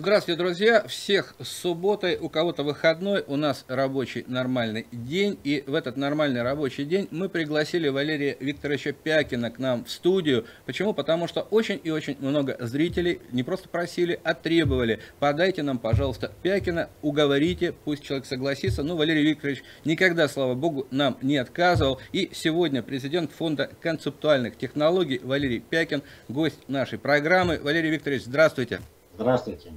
Здравствуйте, друзья! Всех с субботой. У кого-то выходной, у нас рабочий нормальный день. И в этот нормальный рабочий день мы пригласили Валерия Викторовича Пякина к нам в студию. Почему? Потому что очень и очень много зрителей не просто просили, а требовали. Подайте нам, пожалуйста, Пякина, уговорите, пусть человек согласится. Но Валерий Викторович никогда, слава богу, нам не отказывал. И сегодня президент фонда концептуальных технологий Валерий Пякин, гость нашей программы. Валерий Викторович, здравствуйте! Здравствуйте.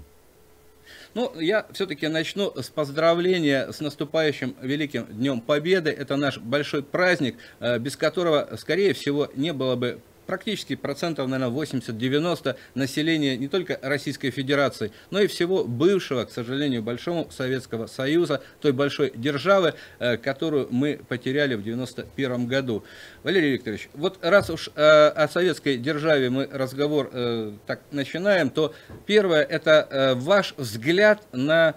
Ну, я все-таки начну с поздравления с наступающим Великим Днем Победы. Это наш большой праздник, без которого, скорее всего, не было бы практически процентов, наверное, 80-90 населения не только Российской Федерации, но и всего бывшего, к сожалению, большого Советского Союза, той большой державы, которую мы потеряли в 91 году. Валерий Викторович, вот раз уж о советской державе мы разговор так начинаем, то первое, это ваш взгляд на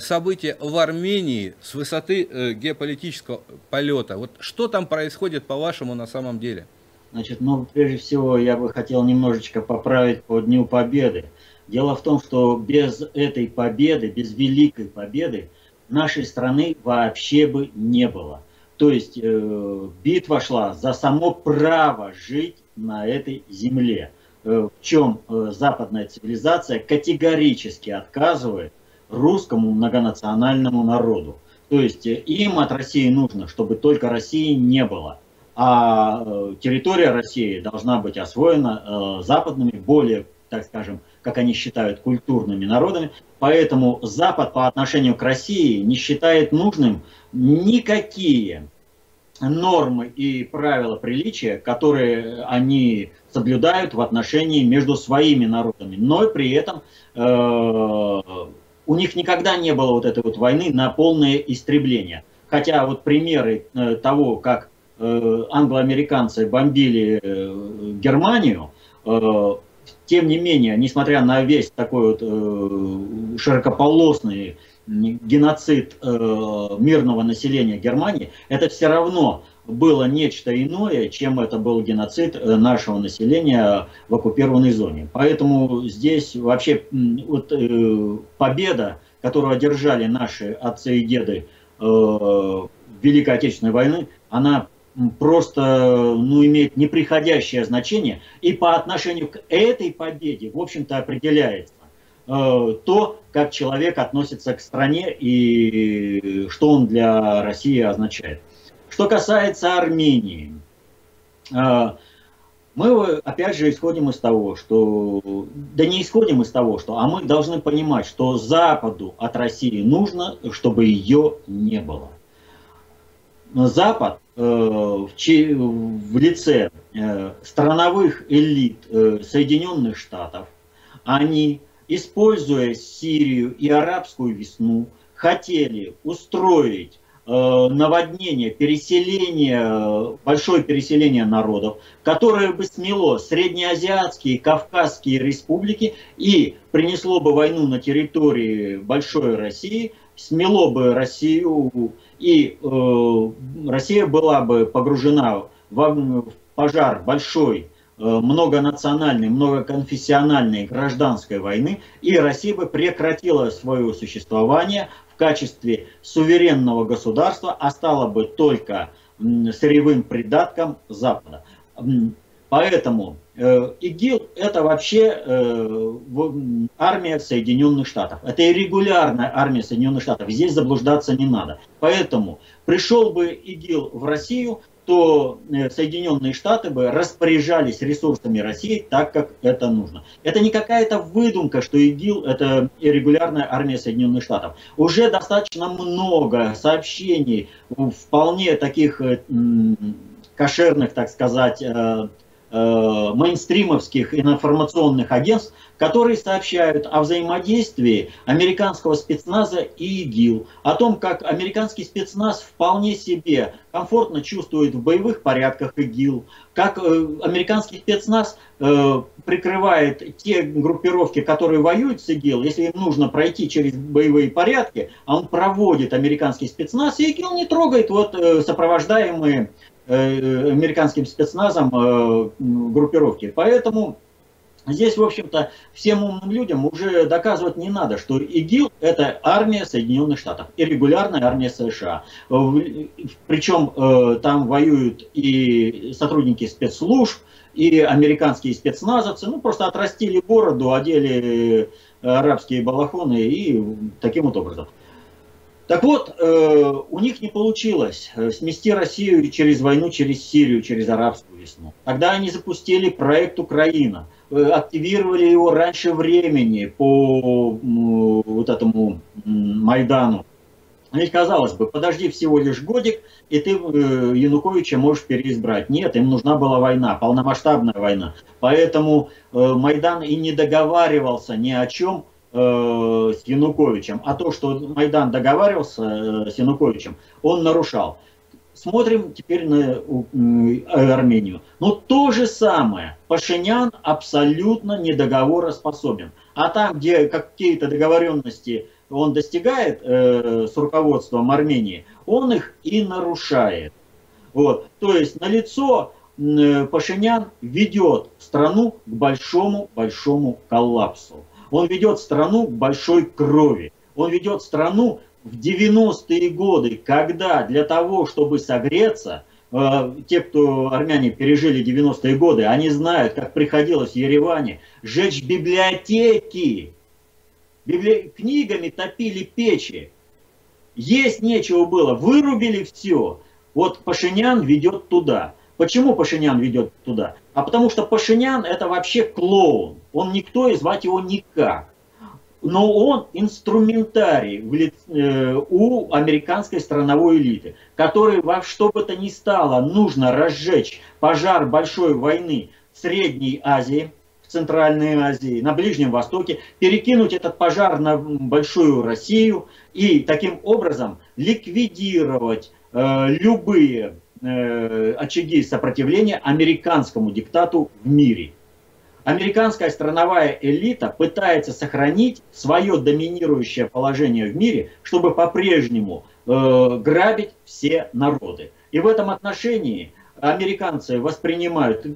события в Армении с высоты геополитического полета. Вот что там происходит, по-вашему, на самом деле? Значит, прежде всего, я бы хотел немножечко поправить по Дню Победы. Дело в том, что без этой победы, без Великой Победы, нашей страны вообще бы не было. То есть битва шла за само право жить на этой земле. В чем западная цивилизация категорически отказывает русскому многонациональному народу. То есть им от России нужно, чтобы только России не было. А территория России должна быть освоена западными, более, так скажем, как они считают, культурными народами. Поэтому Запад по отношению к России не считает нужным никакие нормы и правила приличия, которые они соблюдают в отношении между своими народами. Но при этом у них никогда не было вот этой вот войны на полное истребление. Хотя вот примеры того, как англо-американцы бомбили Германию, тем не менее, несмотря на весь такой вот широкополосный геноцид мирного населения Германии, это все равно было нечто иное, чем это был геноцид нашего населения в оккупированной зоне. Поэтому здесь вообще вот победа, которую одержали наши отцы и деды Великой Отечественной войны, она просто, имеет неприходящее значение, и по отношению к этой победе, в общем-то, определяется то, как человек относится к стране и что он для России означает. Что касается Армении, мы опять же исходим из того, что, мы должны понимать, что Западу от России нужно, чтобы ее не было. Запад в лице страновых элит Соединенных Штатов, они, используя Сирию и арабскую весну, хотели устроить наводнение, переселение, большое переселение народов, которое бы смело среднеазиатские, кавказские республики и принесло бы войну на территории большой России, смело бы Россию, и Россия была бы погружена в пожар большой, многонациональной, многоконфессиональной гражданской войны, и Россия бы прекратила свое существование в качестве суверенного государства, а стала бы только сырьевым придатком Запада. Поэтому ИГИЛ – это вообще армия Соединенных Штатов. Это и регулярная армия Соединенных Штатов. Здесь заблуждаться не надо. Поэтому пришел бы ИГИЛ в Россию, то Соединенные Штаты бы распоряжались ресурсами России так, как это нужно. Это не какая-то выдумка, что ИГИЛ – это регулярная армия Соединенных Штатов. Уже достаточно много сообщений, вполне таких кошерных, так сказать, мейнстримовских информационных агентств, которые сообщают о взаимодействии американского спецназа и ИГИЛ, о том, как американский спецназ вполне себе комфортно чувствует в боевых порядках ИГИЛ, как американский спецназ прикрывает те группировки, которые воюют с ИГИЛ, если им нужно пройти через боевые порядки, а он проводит американский спецназ, и ИГИЛ не трогает вот сопровождаемые американским спецназом группировки. Поэтому Здесь, в общем-то, всем умным людям уже доказывать не надо, что ИГИЛ – это армия Соединенных Штатов и регулярная армия США. Причем там воюют и сотрудники спецслужб, и американские спецназовцы. Ну, просто отрастили бороду, одели арабские балахоны и таким вот образом. Так вот, у них не получилось смести Россию через войну, через Сирию, через арабскую весну. Тогда они запустили проект «Украина», активировали его раньше времени по вот этому Майдану. Ведь, казалось бы, подожди всего лишь годик, и ты Януковича можешь переизбрать. Нет, им нужна была война, полномасштабная война. Поэтому Майдан и не договаривался ни о чем с Януковичем. А то, что Майдан договаривался с Януковичем, он нарушал. Смотрим теперь на Армению. Но то же самое. Пашинян абсолютно недоговороспособен. А там, где какие-то договоренности он достигает с руководством Армении, он их и нарушает. Вот. То есть налицо Пашинян ведет страну к большому-большому коллапсу. Он ведет страну к большой крови. Он ведет страну в 90-е годы, когда для того, чтобы согреться, те, кто армяне пережили 90-е годы, они знают, как приходилось в Ереване сжечь библиотеки, книгами топили печи, есть нечего было, вырубили все. Вот Пашинян ведет туда. Почему Пашинян ведет туда? А потому что Пашинян это вообще клоун, он никто и звать его никак. Но он инструментарий у американской страновой элиты, которой во что бы то ни стало нужно разжечь пожар большой войны в Средней Азии, в Центральной Азии, на Ближнем Востоке, перекинуть этот пожар на большую Россию и таким образом ликвидировать любые очаги сопротивления американскому диктату в мире. Американская страновая элита пытается сохранить свое доминирующее положение в мире, чтобы по-прежнему грабить все народы. И в этом отношении американцы воспринимают,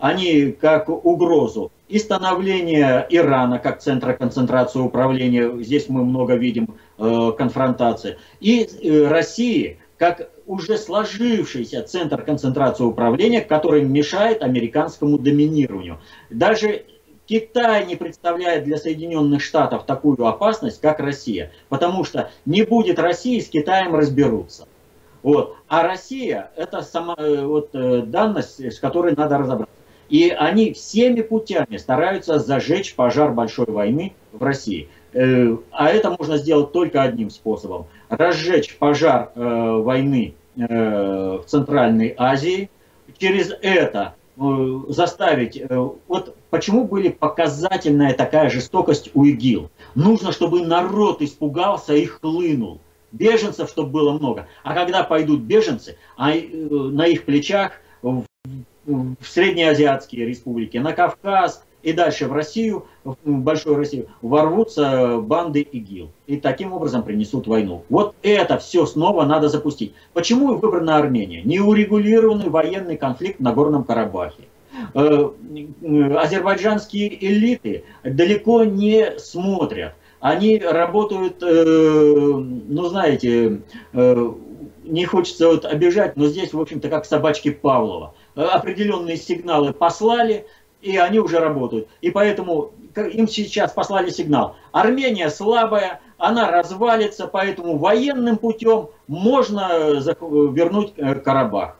они как угрозу и становление Ирана как центра концентрации управления, здесь мы много видим конфронтации, и России как уже сложившийся центр концентрации управления, который мешает американскому доминированию. Даже Китай не представляет для Соединенных Штатов такую опасность, как Россия, потому что не будет России, с Китаем разберутся. Вот. А Россия – это сама, вот, данность, с которой надо разобраться. И они всеми путями стараются зажечь пожар большой войны в России. А это можно сделать только одним способом. Разжечь пожар войны в Центральной Азии. Через это заставить... Вот почему была показательная такая жестокость у ИГИЛ? Нужно, чтобы народ испугался и хлынул. Беженцев, чтобы было много. А когда пойдут беженцы, на их плечах в среднеазиатские республики, на Кавказ и дальше в Россию, в большую Россию, ворвутся банды ИГИЛ. И таким образом принесут войну. Вот это все снова надо запустить. Почему выбрана Армения? Неурегулированный военный конфликт на Нагорном Карабахе. Азербайджанские элиты далеко не смотрят. Они работают, ну знаете, не хочется вот обижать, но здесь, в общем-то, как собачки Павлова. Определенные сигналы послали, и они уже работают. И поэтому им сейчас послали сигнал. Армения слабая, она развалится, поэтому военным путем можно вернуть Карабах.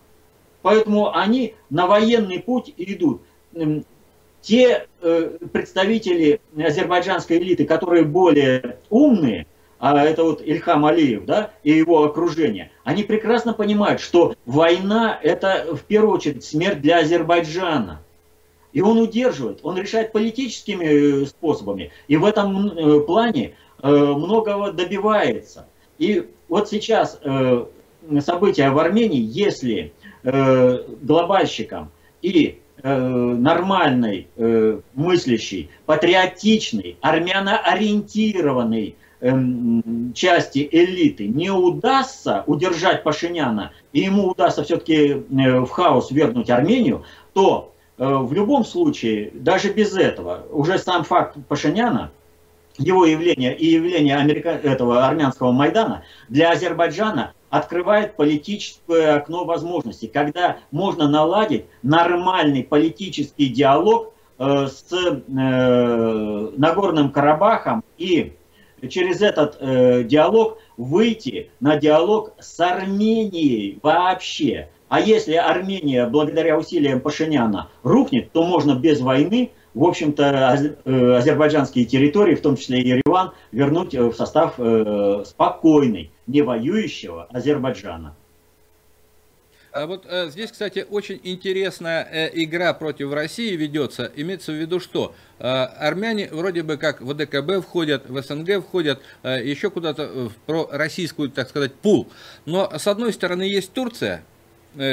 Поэтому они на военный путь идут. Те представители азербайджанской элиты, которые более умные, а это вот Ильхам Алиев, да, и его окружение, они прекрасно понимают, что война – это в первую очередь смерть для Азербайджана. И он удерживает, он решает политическими способами. И в этом плане многого добивается. И вот сейчас события в Армении, если глобальщикам и нормальный, мыслящий, патриотичный, армяно-ориентированный части элиты не удастся удержать Пашиняна, и ему удастся все-таки в хаос вернуть Армению, то в любом случае, даже без этого, уже сам факт Пашиняна, его явление и явление этого армянского Майдана для Азербайджана открывает политическое окно возможностей, когда можно наладить нормальный политический диалог с Нагорным Карабахом и через этот диалог выйти на диалог с Арменией вообще. А если Армения, благодаря усилиям Пашиняна, рухнет, то можно без войны, в общем-то, азербайджанские территории, в том числе и Ереван, вернуть в состав спокойный, не воюющего Азербайджана. Вот здесь, кстати, очень интересная игра против России ведется. Имеется в виду, что армяне вроде бы как в ОДКБ входят, в СНГ входят, еще куда-то в пророссийскую, так сказать, пул. Но с одной стороны есть Турция,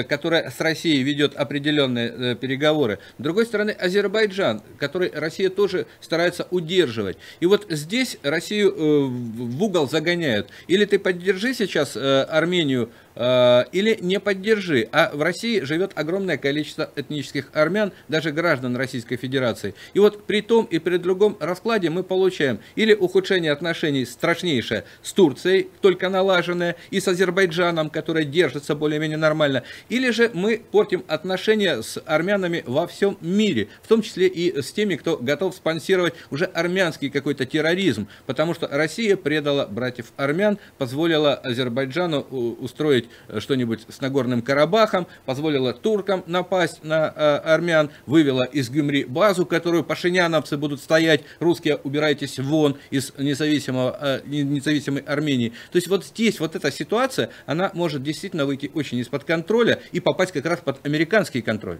которая с Россией ведет определенные переговоры. С другой стороны, Азербайджан, который Россия тоже старается удерживать. И вот здесь Россию в угол загоняют. Или ты поддержи сейчас Армению, или не поддержи. А в России живет огромное количество этнических армян, даже граждан Российской Федерации. И вот при том и при другом раскладе мы получаем или ухудшение отношений страшнейшее с Турцией, только налаженное, и с Азербайджаном, которое держится более-менее нормально, или же мы портим отношения с армянами во всем мире, в том числе и с теми, кто готов спонсировать уже армянский какой-то терроризм, потому что Россия предала братьев армян, позволила Азербайджану устроить что-нибудь с Нагорным Карабахом, позволила туркам напасть на армян, вывела из Гюмри базу, которую пашиняновцы будут стоять, русские убирайтесь вон из независимой Армении. То есть вот здесь вот эта ситуация, она может действительно выйти очень из-под контроля и попасть как раз под американский контроль.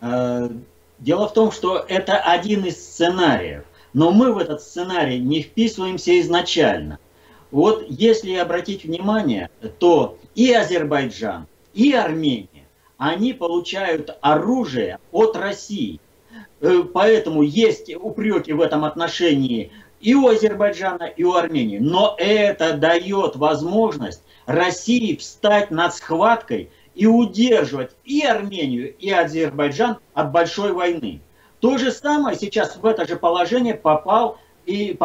Дело в том, что это один из сценариев, но мы в этот сценарий не вписываемся изначально. Вот если обратить внимание, то и Азербайджан, и Армения, они получают оружие от России. Поэтому есть упреки в этом отношении и у Азербайджана, и у Армении. Но это дает возможность России встать над схваткой и удерживать и Армению, и Азербайджан от большой войны. То же самое сейчас в это же положение попала и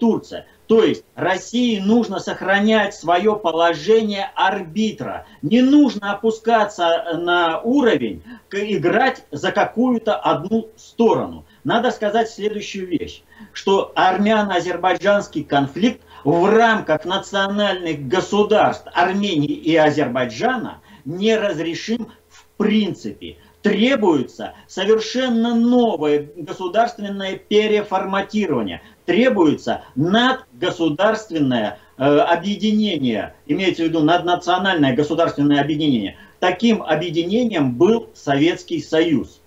Турция. То есть России нужно сохранять свое положение арбитра. Не нужно опускаться на уровень, играть за какую-то одну сторону. Надо сказать следующую вещь, что армяно-азербайджанский конфликт в рамках национальных государств Армении и Азербайджана неразрешим в принципе. Требуется совершенно новое государственное переформатирование. Требуется надгосударственное объединение, имеется в виду наднациональное государственное объединение. Таким объединением был Советский Союз.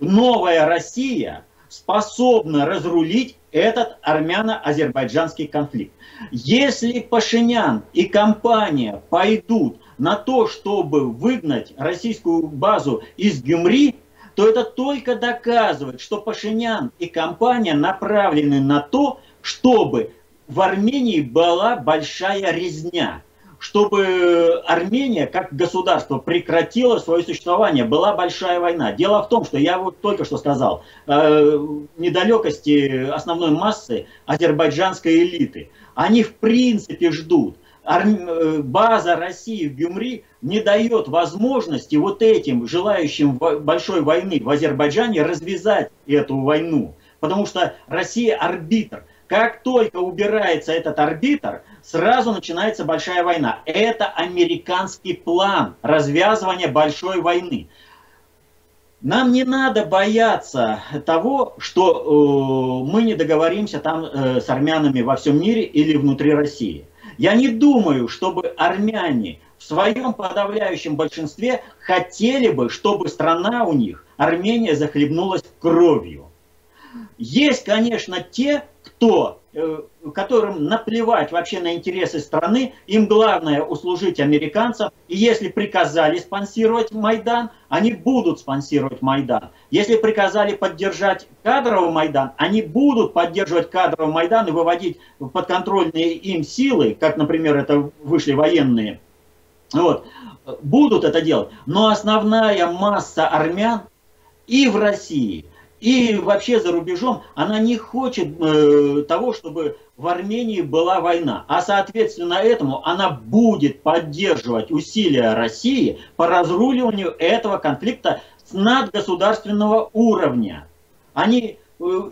Новая Россия способна разрулить этот армяно-азербайджанский конфликт. Если Пашинян и компания пойдут на то, чтобы выгнать российскую базу из Гюмри, то это только доказывает, что Пашинян и компания направлены на то, чтобы в Армении была большая резня, чтобы Армения как государство прекратила свое существование, была большая война. Дело в том, что я вот только что сказал, недалекости основной массы азербайджанской элиты. Они в принципе ждут. База России в Гюмри не дает возможности вот этим желающим большой войны в Азербайджане развязать эту войну. Потому что Россия арбитр. Как только убирается этот арбитр, сразу начинается большая война. Это американский план развязывания большой войны. Нам не надо бояться того, что мы не договоримся там с армянами во всем мире или внутри России. Я не думаю, чтобы армяне в своем подавляющем большинстве хотели бы, чтобы страна у них, Армения, захлебнулась кровью. Есть, конечно, те, которым наплевать вообще на интересы страны, им главное услужить американцам, и если приказали спонсировать Майдан, они будут спонсировать Майдан. Если приказали поддержать кадровый Майдан, они будут поддерживать кадровый Майдан и выводить подконтрольные им силы, как, например, это вышли военные, вот, будут это делать. Но основная масса армян и в России, и вообще за рубежом, она не хочет того, чтобы в Армении была война. А соответственно этому она будет поддерживать усилия России по разруливанию этого конфликта с надгосударственного уровня. Они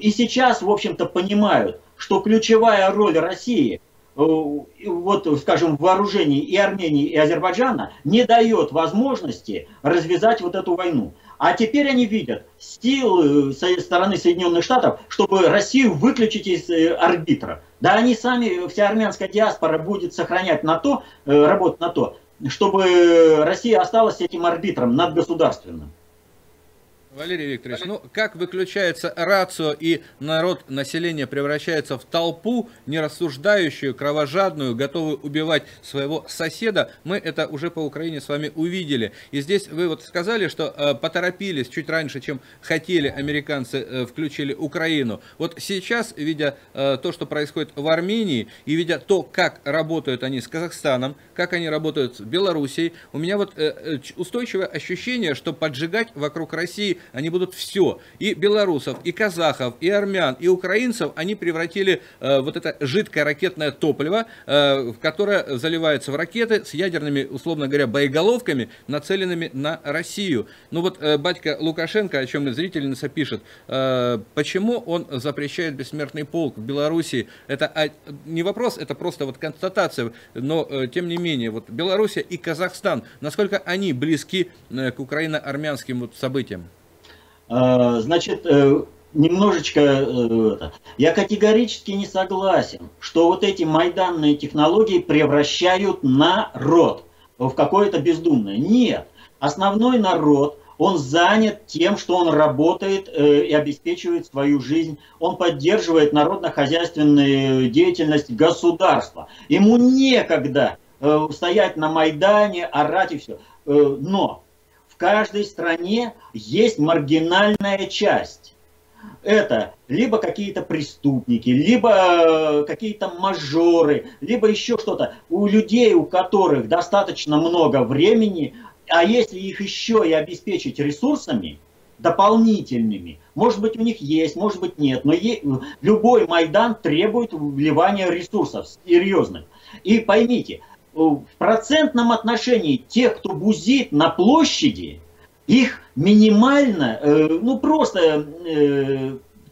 и сейчас, в общем-то, понимают, что ключевая роль России, вот, скажем, в вооружении и Армении, и Азербайджана, не дает возможности развязать вот эту войну. А теперь они видят силы со стороны Соединенных Штатов, чтобы Россию выключить из арбитра. Да они сами, вся армянская диаспора будет сохранять на то, работать на то, чтобы Россия осталась этим арбитром надгосударственным. Валерий Викторович, ну как выключается рацио и население превращается в толпу, нерассуждающую, кровожадную, готовую убивать своего соседа, мы это уже по Украине с вами увидели. И здесь вы вот сказали, что поторопились чуть раньше, чем хотели, американцы включили Украину. Вот сейчас, видя то, что происходит в Армении, и видя то, как работают они с Казахстаном, как они работают с Белоруссией, у меня вот устойчивое ощущение, что поджигать вокруг России они будут все. И белорусов, и казахов, и армян, и украинцев они превратили вот это жидкое ракетное топливо, которое заливается в ракеты с ядерными, условно говоря, боеголовками, нацеленными на Россию. Ну вот батька Лукашенко, о чем зрительница пишет, почему он запрещает бессмертный полк в Беларуси? Это не вопрос, это просто вот констатация, но тем не менее, вот Белоруссия и Казахстан, насколько они близки к украино-армянским вот событиям? Значит, немножечко, я категорически не согласен, что вот эти майданные технологии превращают народ в какое-то бездумное. Нет, основной народ, он занят тем, что он работает и обеспечивает свою жизнь, он поддерживает народно-хозяйственную деятельность государства. Ему некогда стоять на Майдане, орать и все. Но в каждой стране есть маргинальная часть. Это либо какие-то преступники, либо какие-то мажоры, либо еще что-то. У людей, у которых достаточно много времени, а если их еще и обеспечить ресурсами дополнительными, может быть, у них есть, может быть, нет, но любой Майдан требует вливания ресурсов серьезных. И поймите, в процентном отношении тех, кто бузит на площади, их минимально, ну просто,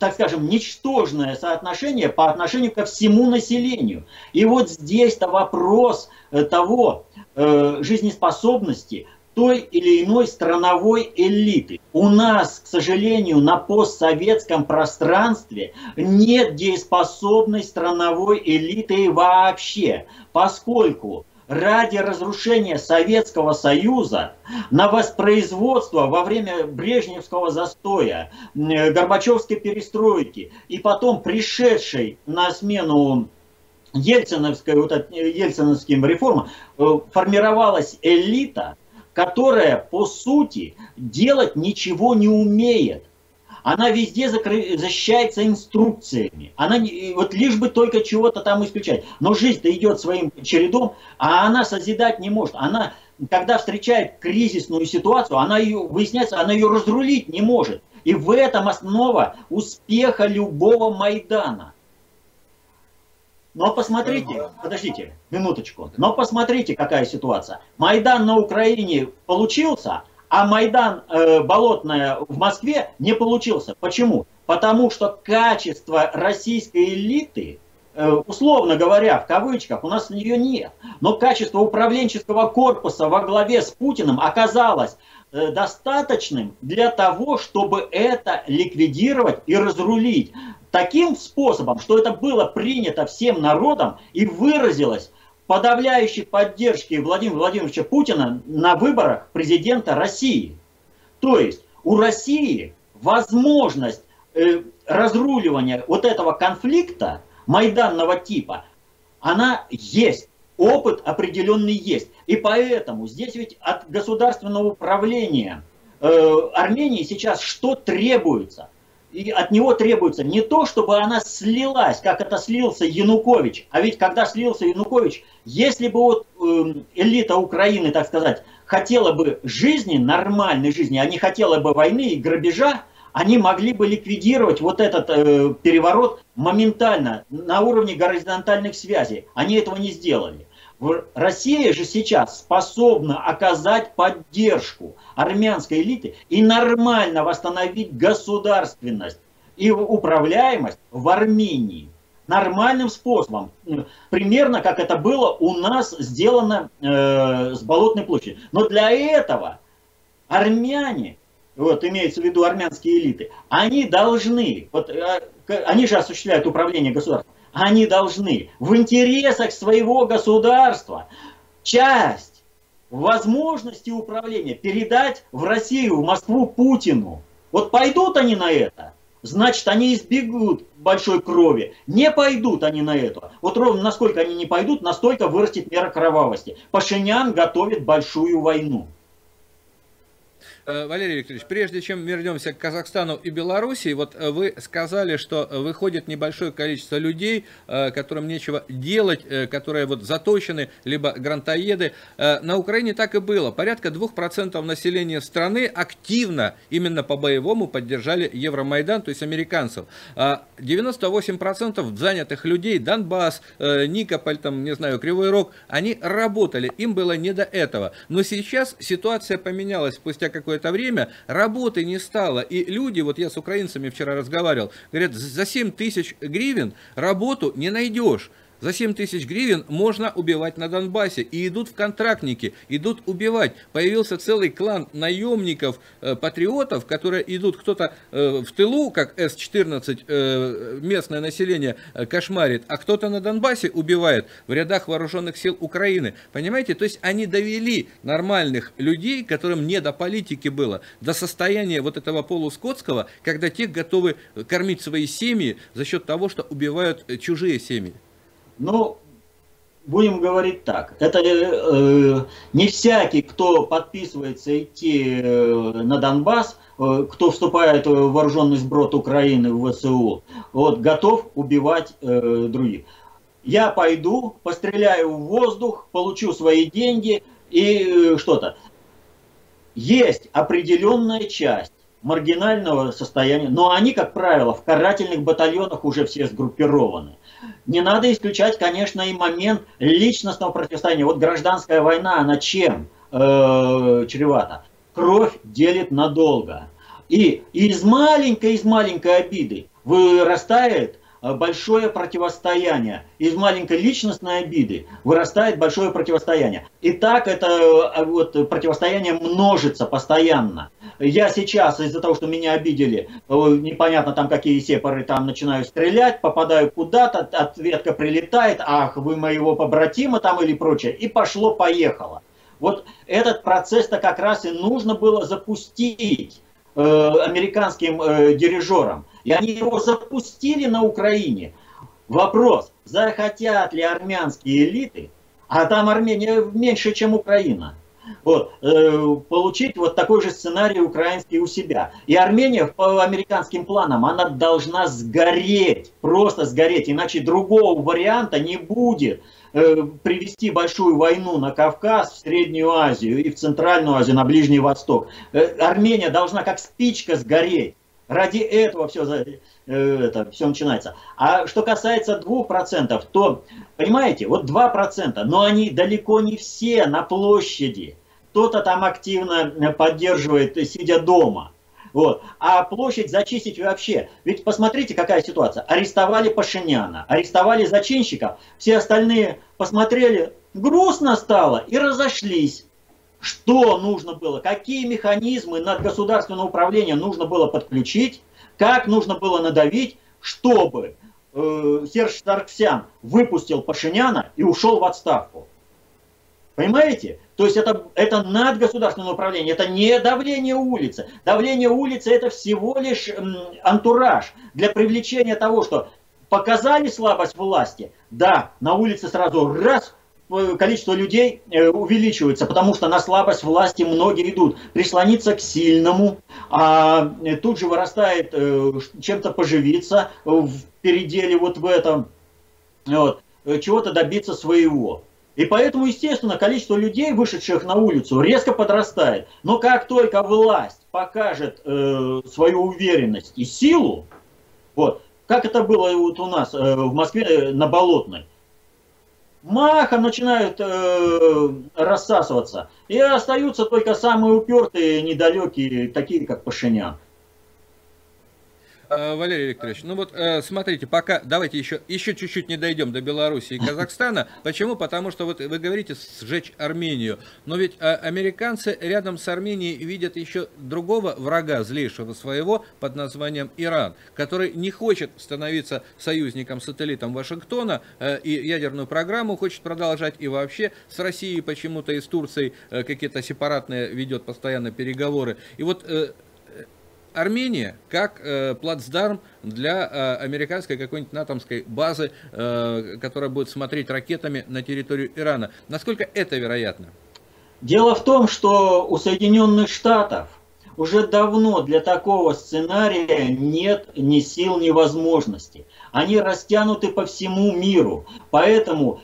так скажем, ничтожное соотношение по отношению ко всему населению. И вот здесь-то вопрос того жизнеспособности той или иной страновой элиты. У нас, к сожалению, на постсоветском пространстве нет дееспособной страновой элиты вообще, поскольку ради разрушения Советского Союза на воспроизводство во время брежневского застоя, горбачевской перестройки и потом пришедшей на смену ельциновским реформам формировалась элита, которая по сути делать ничего не умеет. Она везде защищается инструкциями. Она вот лишь бы только чего-то там исключать. Но жизнь-то идет своим чередом, а она созидать не может. Она, когда встречает кризисную ситуацию, она ее, выясняется, она ее разрулить не может. И в этом основа успеха любого Майдана. Но посмотрите, подождите, минуточку. Но посмотрите, какая ситуация. Майдан на Украине получился, а Майдан Болотная в Москве не получился. Почему? Потому что качество российской элиты, условно говоря, в кавычках, у нас ее нет. Но качество управленческого корпуса во главе с Путиным оказалось достаточным для того, чтобы это ликвидировать и разрулить. Таким способом, что это было принято всем народом и выразилось подавляющей поддержке Владимира Владимировича Путина на выборах президента России. То есть у России возможность разруливания вот этого конфликта майданного типа, она есть, опыт определенный есть. И поэтому здесь ведь от государственного управления Армении сейчас что требуется? И от него требуется не то, чтобы она слилась, как это слился Янукович. А ведь когда слился Янукович, если бы вот элита Украины, так сказать, хотела бы жизни, нормальной жизни, а не хотела бы войны и грабежа, они могли бы ликвидировать вот этот переворот моментально на уровне горизонтальных связей. Они этого не сделали. Россия же сейчас способна оказать поддержку армянской элите и нормально восстановить государственность и управляемость в Армении. Нормальным способом. Примерно как это было у нас сделано с Болотной площади. Но для этого армяне, вот имеется в виду армянские элиты, они должны, вот, они же осуществляют управление государством, они должны в интересах своего государства часть возможности управления передать в Россию, в Москву Путину. Вот пойдут они на это, значит они избегут большой крови. Не пойдут они на это. Вот ровно насколько они не пойдут, настолько вырастет мера кровавости. Пашинян готовит большую войну. Валерий Викторович, прежде чем вернемся к Казахстану и Белоруссии, вот вы сказали, что выходит небольшое количество людей, которым нечего делать, которые вот заточены, либо грантоеды. На Украине так и было. Порядка 2% населения страны активно, именно по-боевому, поддержали Евромайдан, то есть американцев. 98% занятых людей, Донбасс, Никополь, там, не знаю, Кривой Рог, они работали, им было не до этого. Но сейчас ситуация поменялась спустя какое-то время, работы не стало, и люди, вот я с украинцами вчера разговаривал, говорят, за 7 тысяч гривен работу не найдешь. За 7 тысяч гривен можно убивать на Донбассе. И идут в контрактники, идут убивать. Появился целый клан наемников, патриотов, которые идут кто-то в тылу, как С-14 местное население кошмарит, а кто-то на Донбассе убивает в рядах вооруженных сил Украины. Понимаете? То есть они довели нормальных людей, которым не до политики было, до состояния вот этого полускотского, когда те готовы кормить свои семьи за счет того, что убивают чужие семьи. Ну, будем говорить так, это не всякий, кто подписывается идти на Донбасс, кто вступает в вооруженный сброд Украины, в ВСУ, вот, готов убивать других. Я пойду, постреляю в воздух, получу свои деньги и что-то. Есть определенная часть маргинального состояния, но они, как правило, в карательных батальонах уже все сгруппированы. Не надо исключать, конечно, и момент личностного противостояния. Вот гражданская война, она чем чревата? Кровь делит надолго. И из маленькой обиды вырастает большое противостояние. Из маленькой личностной обиды вырастает большое противостояние. И так это вот, противостояние множится постоянно. Я сейчас из-за того, что меня обидели, непонятно там какие сепары, там начинаю стрелять, попадаю куда-то, ответка прилетает, ах, вы моего побратима там или прочее, и пошло-поехало. Вот этот процесс-то как раз и нужно было запустить американским дирижерам. И они его запустили на Украине. Вопрос, захотят ли армянские элиты, а там Армения меньше, чем Украина, вот, получить вот такой же сценарий украинский у себя. И Армения по американским планам, она должна сгореть, просто сгореть, иначе другого варианта не будет привести большую войну на Кавказ, в Среднюю Азию и в Центральную Азию, на Ближний Восток. Армения должна как спичка сгореть. Ради этого все начинается. А что касается 2%, то, понимаете, вот 2%, но они далеко не все на площади. Кто-то там активно поддерживает, сидя дома. Вот. А площадь зачистить вообще. Ведь посмотрите, какая ситуация. Арестовали Пашиняна, арестовали зачинщиков, все остальные посмотрели, грустно стало и разошлись. Что нужно было, какие механизмы надгосударственного управления нужно было подключить, как нужно было надавить, чтобы Серж Саргсян выпустил Пашиняна и ушел в отставку. Понимаете? То есть это надгосударственное управление, это не давление улицы. Давление улицы это всего лишь антураж для привлечения того, что показали слабость власти, да, на улице сразу раз, количество людей увеличивается, потому что на слабость власти многие идут. Прислониться к сильному, а тут же вырастает чем-то поживиться в переделе вот в этом, вот, чего-то добиться своего. И поэтому, естественно, количество людей, вышедших на улицу, резко подрастает. Но как только власть покажет свою уверенность и силу, вот, как это было вот у нас в Москве на Болотной, махом начинают рассасываться. И остаются только самые упертые, недалекие, такие как Пашинян. Валерий Викторович, ну вот смотрите, пока давайте еще чуть-чуть не дойдем до Беларуси и Казахстана. Почему? Потому что вот вы говорите сжечь Армению, но ведь американцы рядом с Арменией видят еще другого врага, злейшего своего, под названием Иран, который не хочет становиться союзником-сателлитом Вашингтона и ядерную программу хочет продолжать, и вообще с Россией почему-то и с Турцией какие-то сепаратные ведет постоянно переговоры. И вот Армения как плацдарм для американской какой-нибудь натомской базы, которая будет смотреть ракетами на территорию Ирана. Насколько это вероятно? Дело в том, что у Соединенных Штатов уже давно для такого сценария нет ни сил, ни возможностей. Они растянуты по всему миру. Поэтому,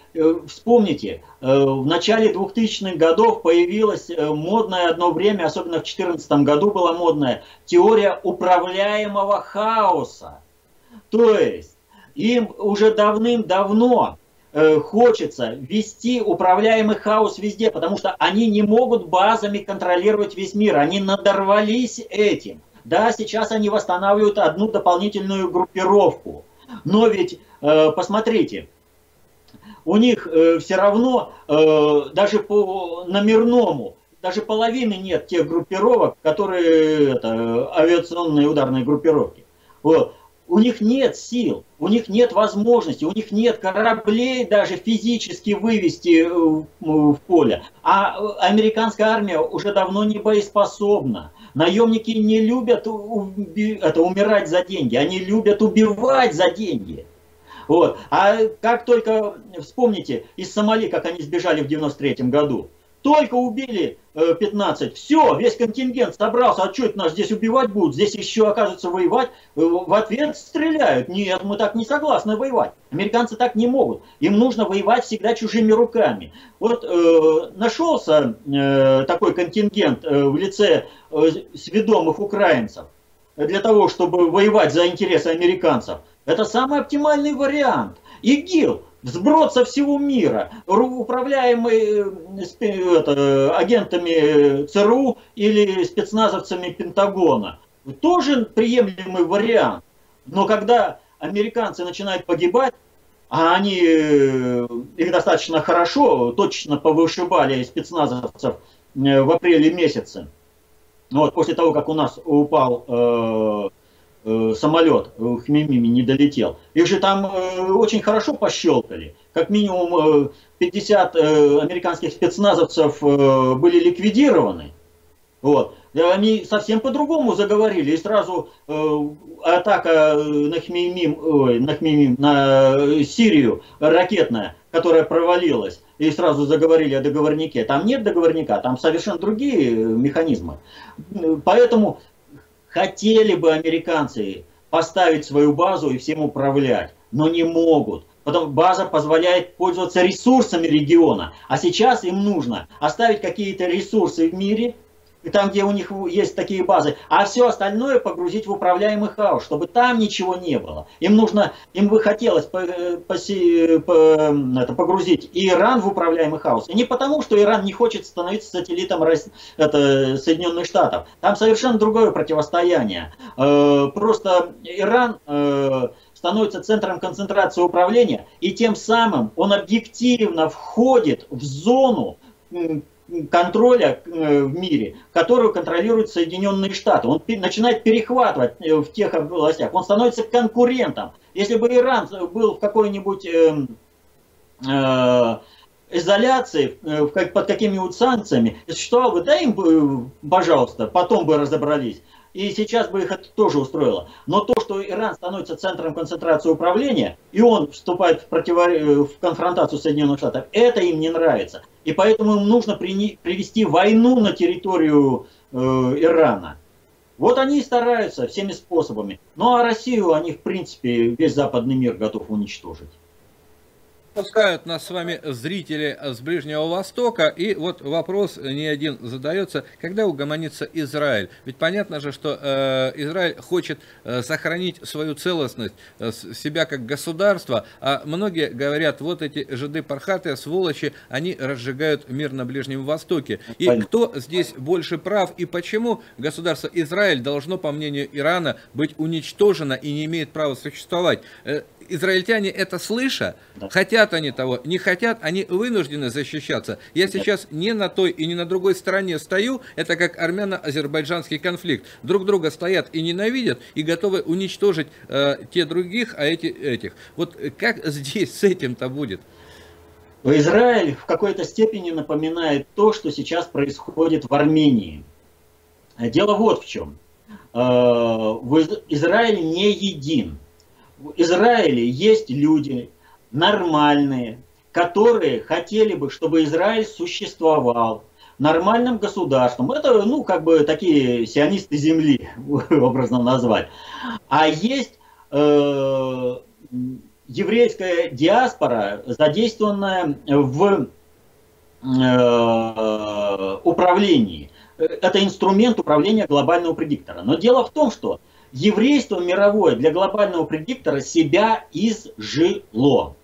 вспомните, в начале 2000-х годов появилась модная одно время, особенно в 2014 году была модная, теория управляемого хаоса. То есть, им уже давным-давно хочется вести управляемый хаос везде, потому что они не могут базами контролировать весь мир, они надорвались этим. Да, сейчас они восстанавливают одну дополнительную группировку, но ведь, посмотрите, у них все равно даже по номерному, даже половины нет тех группировок, которые авиационные ударные группировки. Вот. У них нет сил, у них нет возможности, у них нет кораблей даже физически вывести в поле. А американская армия уже давно не боеспособна. Наемники не любят умирать за деньги, они любят убивать за деньги. Вот. А как только, вспомните, из Сомали, как они сбежали в 1993 году, только убили 15, все, весь контингент собрался, а что это нас здесь убивать будут, здесь еще, оказывается, воевать, в ответ стреляют. Нет, мы так не согласны воевать. Американцы так не могут, им нужно воевать всегда чужими руками. Вот нашелся такой контингент в лице сведомых украинцев для того, чтобы воевать за интересы американцев. Это самый оптимальный вариант. ИГИЛ. Сброд со всего мира, управляемый агентами ЦРУ или спецназовцами Пентагона. Тоже приемлемый вариант. Но когда американцы начинают погибать, а они их достаточно хорошо, точно повышибали спецназовцев в апреле месяце, вот, после того, как у нас упал... самолет к Хмеймиме не долетел. Их же там очень хорошо пощелкали. Как минимум 50 американских спецназовцев были ликвидированы. Вот. Они совсем по-другому заговорили. И сразу атака на Сирию ракетная, которая провалилась. И сразу заговорили о договорнике. Там нет договорника, там совершенно другие механизмы. Поэтому... Хотели бы американцы поставить свою базу и всем управлять, но не могут. Потом база позволяет пользоваться ресурсами региона, а сейчас им нужно оставить какие-то ресурсы в мире, там, где у них есть такие базы, а все остальное погрузить в управляемый хаос, чтобы там ничего не было. Им нужно, им бы хотелось погрузить Иран в управляемый хаос. И не потому, что Иран не хочет становиться сателлитом Соединенных Штатов. Там совершенно другое противостояние. Просто Иран становится центром концентрации управления, и тем самым он объективно входит в зону контроля в мире, которую контролируют Соединенные Штаты. Он начинает перехватывать в тех областях. Он становится конкурентом. Если бы Иран был в какой-нибудь изоляции, под какими-нибудь санкциями, существовал бы, да им, пожалуйста, потом бы разобрались. И сейчас бы их это тоже устроило. Но то, что Иран становится центром концентрации управления, и он вступает в конфронтацию с Соединенными Штатами, это им не нравится. И поэтому им нужно привести войну на территорию Ирана. Вот они и стараются всеми способами. Ну а Россию они, в принципе, весь западный мир готов уничтожить. Пускают нас с вами зрители с Ближнего Востока, и вот вопрос не один задается, когда угомонится Израиль? Ведь понятно же, что Израиль хочет сохранить свою целостность, себя как государство, а многие говорят, вот эти жиды-пархаты, сволочи, они разжигают мир на Ближнем Востоке. И кто здесь больше прав, и почему государство Израиль должно, по мнению Ирана, быть уничтожено и не имеет права существовать? Израильтяне это слышат, да. Хотят они того, не хотят, они вынуждены защищаться. Я сейчас не на той и не на другой стороне стою, это как армяно-азербайджанский конфликт. Друг друга стоят и ненавидят, и готовы уничтожить те других, а эти этих. Вот как здесь с этим-то будет? Израиль в какой-то степени напоминает то, что сейчас происходит в Армении. Дело вот в чем. Израиль не един. В Израиле есть люди нормальные, которые хотели бы, чтобы Израиль существовал нормальным государством. Это, ну, как бы такие сионисты земли, образно назвать. А есть еврейская диаспора, задействованная в управлении. Это инструмент управления глобального предиктора. Но дело в том, что еврейство мировое для глобального предиктора себя изжило.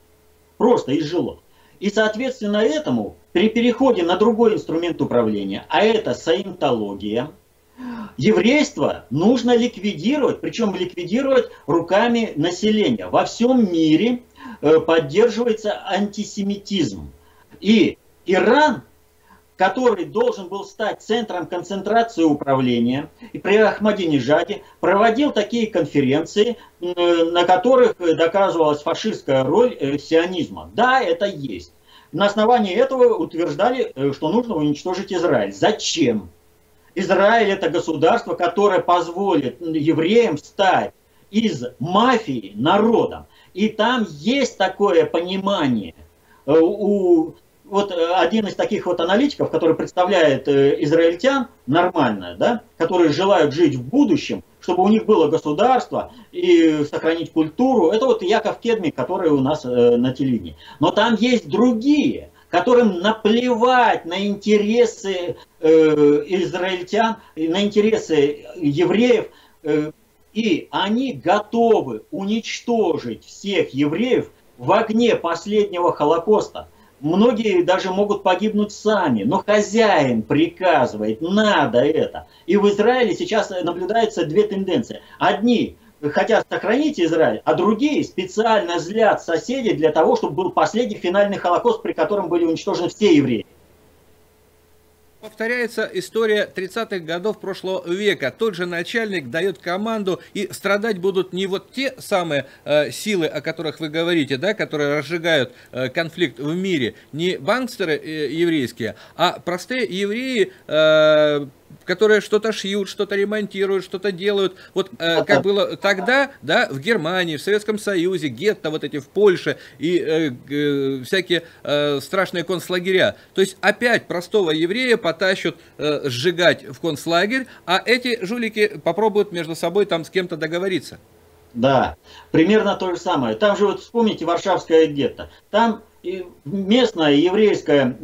Просто изжило. И соответственно этому при переходе на другой инструмент управления, а это саентология, еврейство нужно ликвидировать, причем ликвидировать руками населения. Во всем мире поддерживается антисемитизм. И Иран, который должен был стать центром концентрации управления, и при Ахмадинежаде проводил такие конференции, на которых доказывалась фашистская роль сионизма. Да, это есть. На основании этого утверждали, что нужно уничтожить Израиль. Зачем? Израиль – это государство, которое позволит евреям стать из мафии народом. И там есть такое понимание у... Вот один из таких вот аналитиков, который представляет израильтян, нормально, да, которые желают жить в будущем, чтобы у них было государство и сохранить культуру, это вот Яков Кедми, который у нас на телевидении. Но там есть другие, которым наплевать на интересы израильтян, на интересы евреев, и они готовы уничтожить всех евреев в огне последнего Холокоста. Многие даже могут погибнуть сами, но хозяин приказывает, надо это. И в Израиле сейчас наблюдаются две тенденции. Одни хотят сохранить Израиль, а другие специально злят соседей для того, чтобы был последний финальный Холокост, при котором были уничтожены все евреи. Повторяется история 30-х годов прошлого века. Тот же начальник дает команду, и страдать будут не вот те самые силы, о которых вы говорите, да, которые разжигают конфликт в мире, не банкстеры еврейские, а простые евреи, которые что-то шьют, что-то ремонтируют, что-то делают. Вот как было тогда, да, в Германии, в Советском Союзе, гетто вот эти в Польше и всякие страшные концлагеря. То есть опять простого еврея потащат сжигать в концлагерь, а эти жулики попробуют между собой там с кем-то договориться. Да, примерно то же самое. Там же вот вспомните Варшавское гетто. Там местная еврейская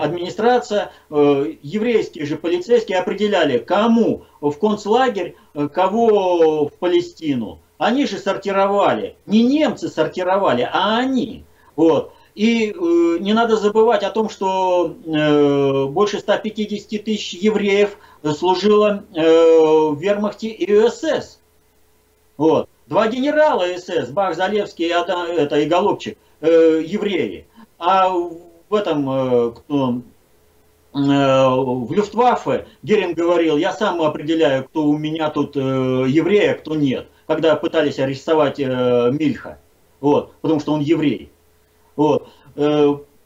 администрация, еврейские же полицейские определяли, кому в концлагерь, кого в Палестину. Они же сортировали. Не немцы сортировали, а они. Вот. И не надо забывать о том, что больше 150 тысяч евреев служило в вермахте и СС. Вот. Два генерала СС, Бах, Залевский и Голубчик, евреи. А в этом в Люфтваффе Геринг говорил, я сам определяю, кто у меня тут еврей, а кто нет. Когда пытались арестовать Мильха, вот, потому что он еврей. Вот.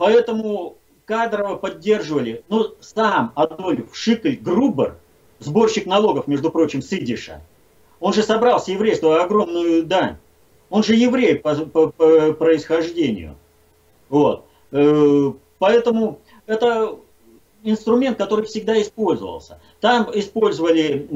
Поэтому кадрово поддерживали. Ну, сам Адольф Шикль-Грубер, сборщик налогов, между прочим, с идиша, он же собрал с еврейства огромную дань. Он же еврей по происхождению. Вот. Поэтому это инструмент, который всегда использовался. Там использовали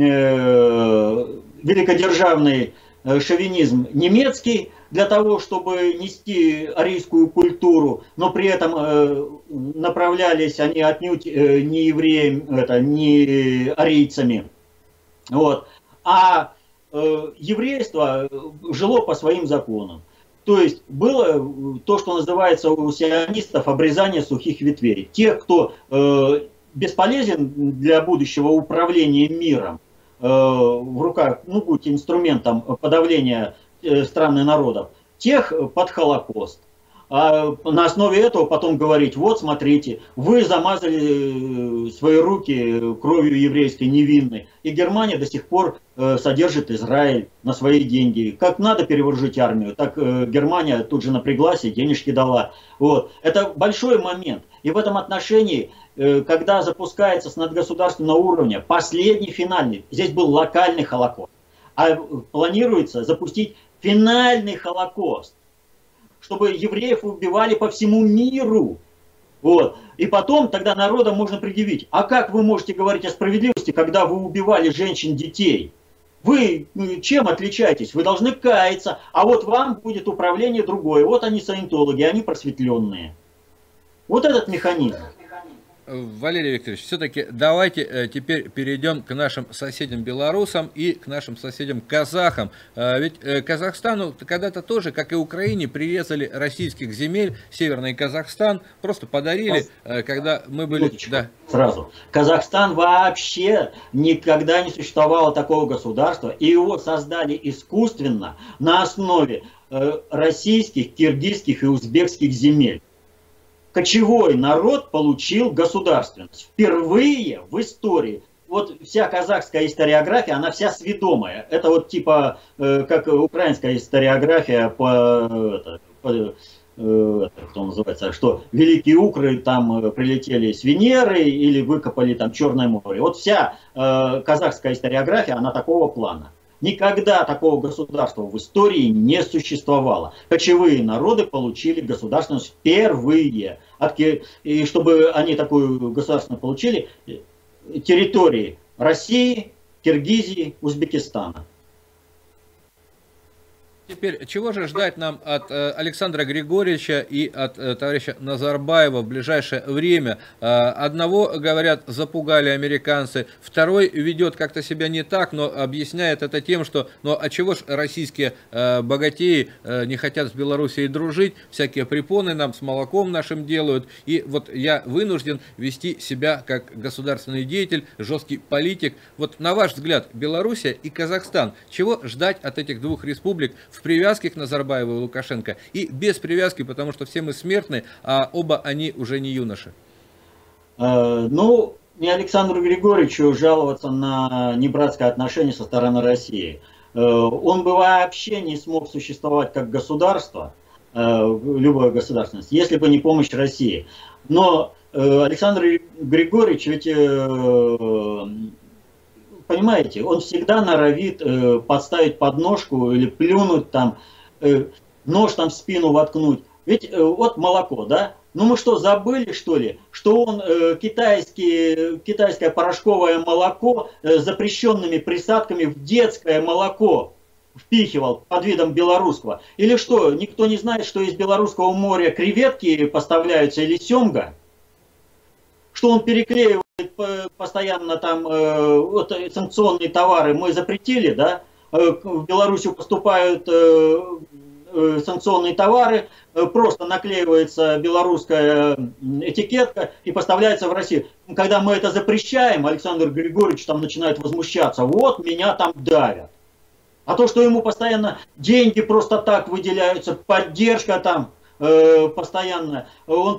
великодержавный шовинизм немецкий для того, чтобы нести арийскую культуру, но при этом направлялись они отнюдь не евреям, не арийцами. Вот. А еврейство жило по своим законам. То есть было то, что называется у сионистов обрезание сухих ветвей. Тех, кто бесполезен для будущего управления миром, в руках, ну, будь инструментом подавления стран и народов, тех под Холокост. А на основе этого потом говорить: вот смотрите, вы замазали свои руки кровью еврейской невинной, и Германия до сих пор содержит Израиль на свои деньги. Как надо перевооружить армию, так Германия тут же напряглась и денежки дала. Вот. Это большой момент. И в этом отношении, когда запускается с надгосударственного уровня последний финальный, здесь был локальный Холокост, а планируется запустить финальный Холокост, чтобы евреев убивали по всему миру. Вот. И потом тогда народам можно предъявить: а как вы можете говорить о справедливости, когда вы убивали женщин, детей? Вы чем отличаетесь? Вы должны каяться, а вот вам будет управление другое. Вот они саентологи, они просветленные. Вот этот механизм. Валерий Викторович, все-таки давайте теперь перейдем к нашим соседям белорусам и к нашим соседям казахам. Ведь Казахстану когда-то тоже, как и Украине, прирезали российских земель, Северный Казахстан просто подарили, когда мы были... Да. Сразу. Казахстан вообще никогда не существовало такого государства, и его создали искусственно на основе российских, киргизских и узбекских земель. Кочевой народ получил государственность. Впервые в истории. Вот вся казахская историография, она вся сведомая. Это вот типа, как украинская историография кто называется, что великие укры там прилетели с Венеры или выкопали там Черное море. Вот вся казахская историография, она такого плана. Никогда такого государства в истории не существовало. Кочевые народы получили государственность впервые. И чтобы они такую государственность получили, территории России, Киргизии, Узбекистана. Теперь, чего же ждать нам от Александра Григорьевича и от товарища Назарбаева в ближайшее время? Одного, говорят, запугали американцы, второй ведет как-то себя не так, но объясняет это тем, что, ну, а чего же российские богатеи не хотят с Белоруссией дружить, всякие препоны нам с молоком нашим делают, и вот я вынужден вести себя как государственный деятель, жесткий политик. Вот на ваш взгляд, Белоруссия и Казахстан, чего ждать от этих двух республик? В привязке к Назарбаеву и Лукашенко и без привязки, потому что все мы смертны, а оба они уже не юноши. Ну, не Александру Григорьевичу жаловаться на небратское отношение со стороны России. Он бы вообще не смог существовать как государство, любая государственность, если бы не помощь России. Но Александр Григорьевич ведь... Понимаете, он всегда норовит подставить подножку или плюнуть там, нож там в спину воткнуть. Ведь вот молоко, да? Ну мы что, забыли что ли, что он китайское порошковое молоко с запрещенными присадками в детское молоко впихивал под видом белорусского? Или что, никто не знает, что из белорусского моря креветки поставляются или семга? Что он переклеивал постоянно там вот, санкционные товары мы запретили, да, в Белоруссию поступают санкционные товары, просто наклеивается белорусская этикетка и поставляется в Россию. Когда мы это запрещаем, Александр Григорьевич там начинает возмущаться: вот меня там давят. А то, что ему постоянно деньги просто так выделяются, поддержка там постоянно, он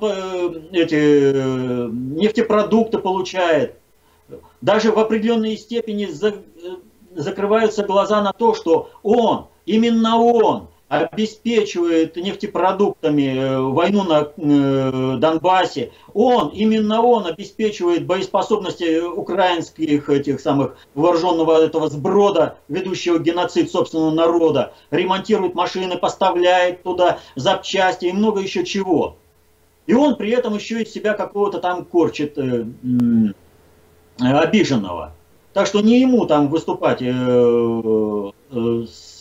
эти нефтепродукты получает. Даже в определенной степени закрываются глаза на то, что он, именно он, обеспечивает нефтепродуктами войну на Донбассе, именно он обеспечивает боеспособности украинских этих самых вооруженного этого сброда, ведущего геноцид собственного народа, ремонтирует машины, поставляет туда запчасти и много еще чего. И он при этом еще из себя какого-то там корчит обиженного. Так что не ему там выступать с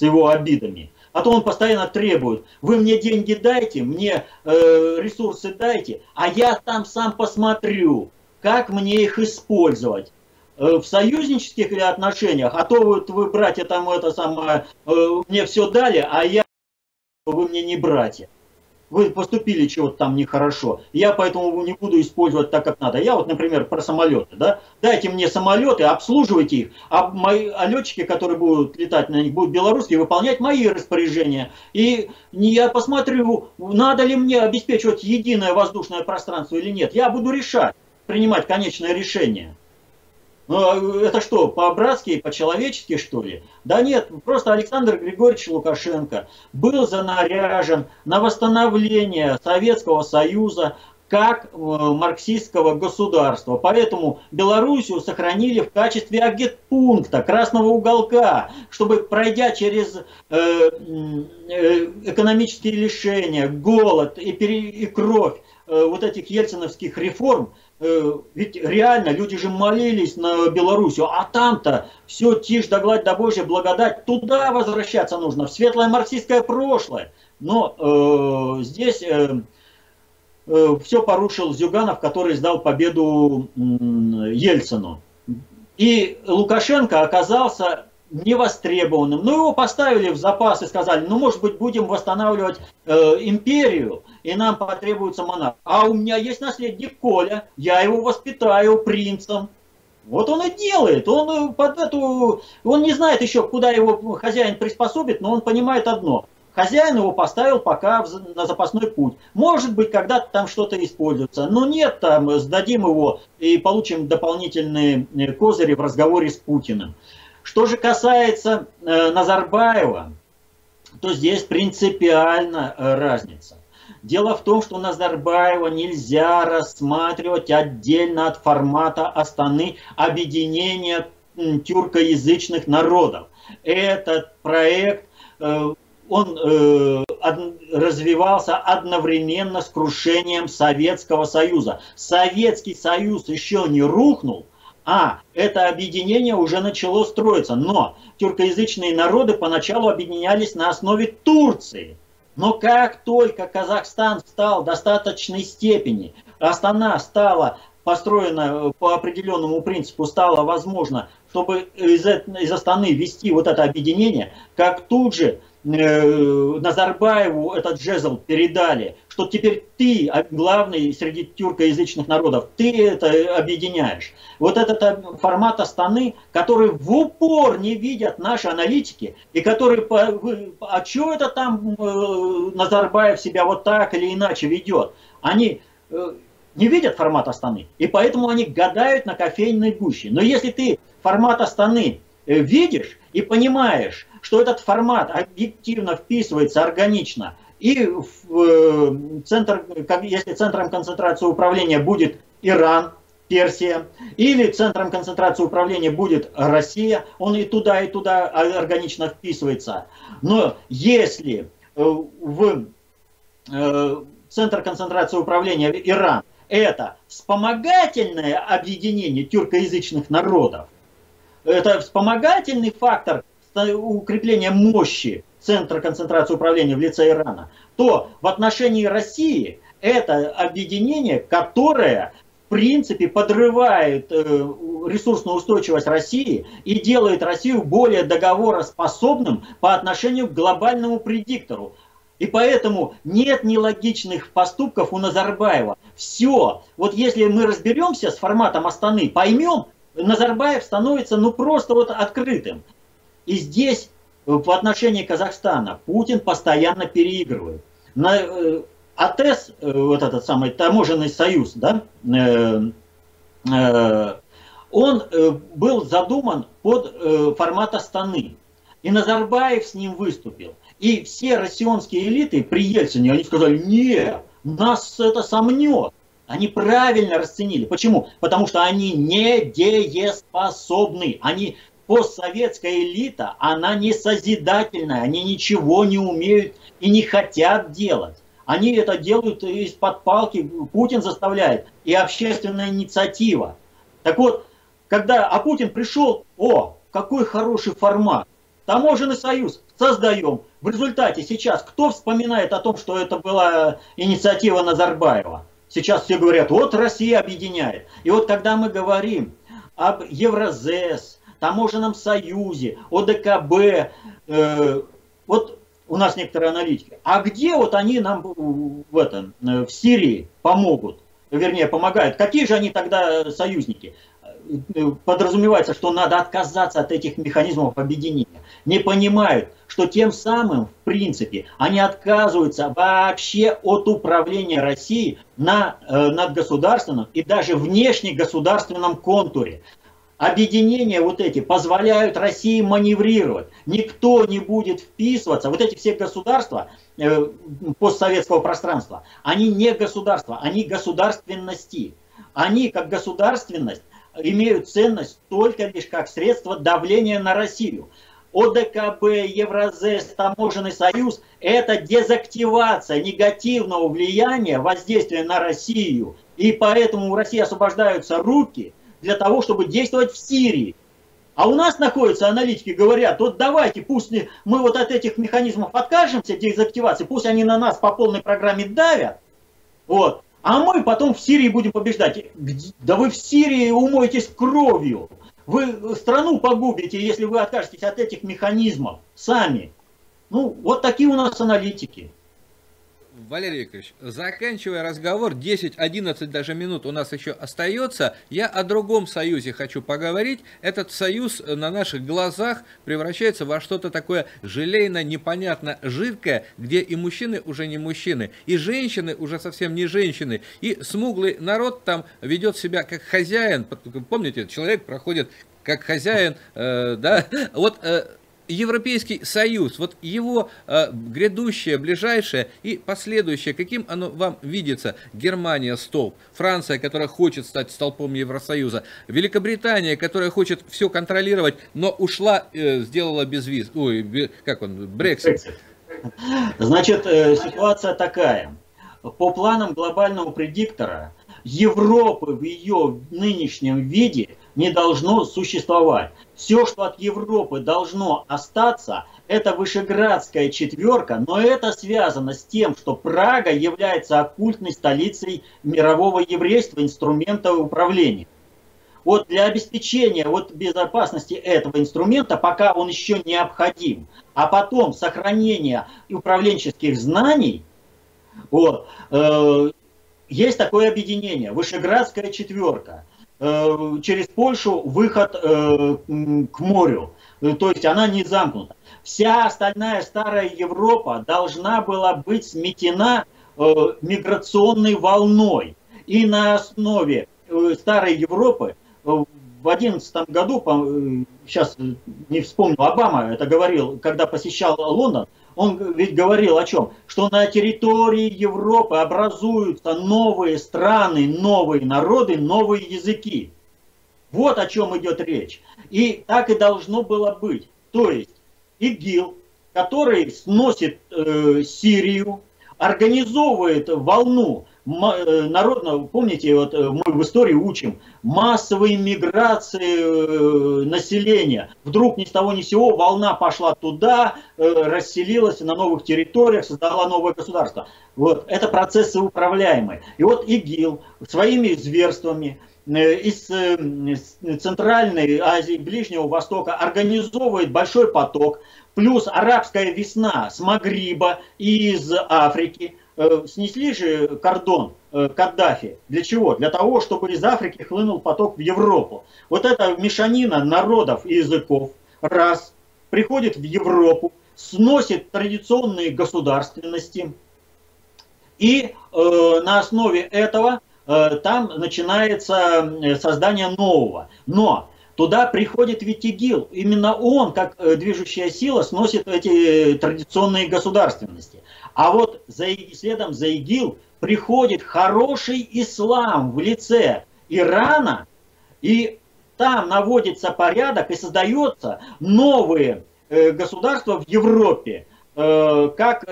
его обидами. А то он постоянно требует: вы мне деньги дайте, мне ресурсы дайте, а я там сам посмотрю, как мне их использовать. В союзнических отношениях, а то вот вы, братья, там это самое, мне все дали, а я, вы мне не братья. Вы поступили чего-то там нехорошо, я поэтому не буду использовать так, как надо. Я вот, например, про самолеты, да? Дайте мне самолеты, обслуживайте их, а мои летчики, которые будут летать на них, будут белорусские, выполнять мои распоряжения. И я посмотрю, надо ли мне обеспечивать единое воздушное пространство или нет. Я буду решать, принимать конечное решение. Но это что, по-братски, по-человечески, что ли? Да нет, просто Александр Григорьевич Лукашенко был занаряжен на восстановление Советского Союза как марксистского государства. Поэтому Белоруссию сохранили в качестве агитпункта, красного уголка, чтобы, пройдя через экономические лишения, голод и кровь вот этих ельциновских реформ, ведь реально люди же молились на Белоруссию, а там-то все тишь да гладь да Божья благодать, туда возвращаться нужно, в светлое марксистское прошлое. Но здесь все порушил Зюганов, который сдал победу Ельцину. И Лукашенко оказался невостребованным. Но его поставили в запас и сказали: ну, может быть, будем восстанавливать империю, и нам потребуется монарх. А у меня есть наследник Коля, я его воспитаю принцем. Вот он и делает. Он не знает еще, куда его хозяин приспособит, но он понимает одно: хозяин его поставил пока на запасной путь. Может быть, когда-то там что-то используется. Но нет, там сдадим его и получим дополнительные козыри в разговоре с Путиным. Что же касается Назарбаева, то здесь принципиально разница. Дело в том, что Назарбаева нельзя рассматривать отдельно от формата Астаны объединения тюркоязычных народов. Этот проект, он развивался одновременно с крушением Советского Союза. Советский Союз еще не рухнул, а это объединение уже начало строиться. Но тюркоязычные народы поначалу объединялись на основе Турции. Но как только Казахстан стал в достаточной степени, Астана стала построена по определенному принципу, стало возможно, чтобы из Астаны вести вот это объединение, как тут же Назарбаеву этот жезл передали, что теперь ты главный среди тюркоязычных народов, ты это объединяешь. Вот этот формат Астаны, который в упор не видят наши аналитики, и который, а чего это там Назарбаев себя вот так или иначе ведет? Они не видят формат Астаны, и поэтому они гадают на кофейной гуще. Но если ты формат Астаны видишь и понимаешь, что этот формат объективно вписывается органично, и в центр, если центром концентрации управления будет Иран, Персия, или центром концентрации управления будет Россия, он и туда органично вписывается. Но если в центр концентрации управления Иран — это вспомогательное объединение тюркоязычных народов, это вспомогательный фактор укрепления мощи центра концентрации управления в лице Ирана, то в отношении России это объединение, которое в принципе подрывает ресурсную устойчивость России и делает Россию более договороспособным по отношению к глобальному предиктору. И поэтому нет нелогичных поступков у Назарбаева. Все. Вот если мы разберемся с форматом Астаны, поймем, Назарбаев становится ну просто вот открытым. И здесь в отношении Казахстана Путин постоянно переигрывает. АТЭС, вот этот самый таможенный союз, да, он был задуман под формат Астаны. И Назарбаев с ним выступил. И все россионские элиты при Ельцине, они сказали, нет, нас это сомнет. Они правильно расценили. Почему? Потому что они недееспособны. Они постсоветская элита, она не созидательная. Они ничего не умеют и не хотят делать. Они это делают из-под палки, Путин заставляет, и общественная инициатива. Так вот, когда Путин пришел, о, какой хороший формат, таможенный союз создаем. В результате сейчас кто вспоминает о том, что это была инициатива Назарбаева? Сейчас все говорят, вот Россия объединяет. И вот когда мы говорим об ЕврАзЭС, таможенном союзе, ОДКБ, вот у нас некоторые аналитики, а где вот они нам в Сирии помогут, вернее помогают, какие же они тогда союзники? Подразумевается, что надо отказаться от этих механизмов объединения. Не понимают, что тем самым, в принципе, они отказываются вообще от управления Россией на надгосударственном и даже внешнегосударственном контуре. Объединения вот эти позволяют России маневрировать. Никто не будет вписываться. Вот эти все государства постсоветского пространства, они не государства, они государственности. Они как государственность имеют ценность только лишь как средство давления на Россию. ОДКБ, ЕврАзЭС, Таможенный союз – это дезактивация негативного влияния, воздействия на Россию. И поэтому у России освобождаются руки для того, чтобы действовать в Сирии. А у нас находятся аналитики, говорят, вот давайте, пусть мы вот от этих механизмов откажемся, дезактивации, пусть они на нас по полной программе давят, вот. А мы потом в Сирии будем побеждать. Да вы в Сирии умоетесь кровью. Вы страну погубите, если вы откажетесь от этих механизмов сами. Ну, вот такие у нас аналитики. Валерий Викторович, заканчивая разговор, 10-11 даже минут у нас еще остается. Я о другом союзе хочу поговорить. Этот союз на наших глазах превращается во что-то такое желейно, непонятно, жидкое, где и мужчины уже не мужчины, и женщины уже совсем не женщины, и смуглый народ там ведет себя как хозяин. Помните, человек проходит как хозяин, да? Вот... Европейский союз, вот его грядущее, ближайшее и последующее, каким оно вам видится? Германия столб, Франция, которая хочет стать столпом Евросоюза, Великобритания, которая хочет все контролировать, но ушла, сделала безвиз, Брексит. Значит, ситуация такая. По планам глобального предиктора, Европы в ее нынешнем виде не должно существовать. Все, что от Европы должно остаться, это Вышеградская четверка, но это связано с тем, что Прага является оккультной столицей мирового еврейства, инструмента управления. Вот для обеспечения безопасности этого инструмента, пока он еще необходим, а потом сохранение управленческих знаний, есть такое объединение, Вышеградская четверка. Через Польшу выход к морю, то есть она не замкнута. Вся остальная старая Европа должна была быть сметена миграционной волной. И на основе старой Европы в 2011 году, сейчас не вспомню, Обама это говорил, когда посещал Лондон, он ведь говорил о чем? Что на территории Европы образуются новые страны, новые народы, новые языки. Вот о чем идет речь. И так и должно было быть. То есть ИГИЛ, который сносит Сирию, организовывает волну народного, помните, мы в истории учим, массовой миграции населения. Вдруг ни с того ни с сего волна пошла туда, расселилась на новых территориях, создала новое государство. Вот. Это процессы управляемые. И вот ИГИЛ своими зверствами из Центральной Азии, Ближнего Востока организовывает большой поток, плюс арабская весна с Магриба и из Африки. Снесли же кордон Каддафи. Для чего? Для того, чтобы из Африки хлынул поток в Европу. Вот эта мешанина народов и языков раз приходит в Европу, сносит традиционные государственности, и на основе этого там начинается создание нового. Но Туда приходит ведь ИГИЛ. Именно он, как движущая сила, сносит эти традиционные государственности. А вот следом за ИГИЛ приходит хороший ислам в лице Ирана, и там наводится порядок и создаются новые государства в Европе, как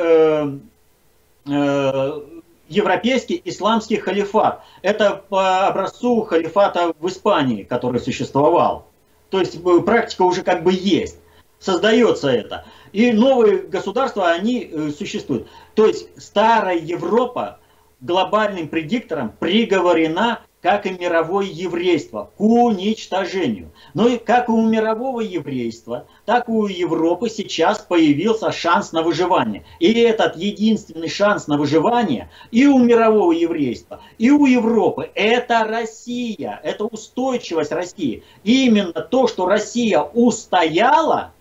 Европейский исламский халифат. Это по образцу халифата в Испании, который существовал. То есть практика уже как бы есть. Создается это. И новые государства, они существуют. То есть старая Европа глобальным предиктором приговорена, как и мировое еврейство, к уничтожению. Но и как и у мирового еврейства, так и у Европы сейчас появился шанс на выживание. И этот единственный шанс на выживание и у мирового еврейства, и у Европы – это Россия, это устойчивость России. И именно то, что Россия устояла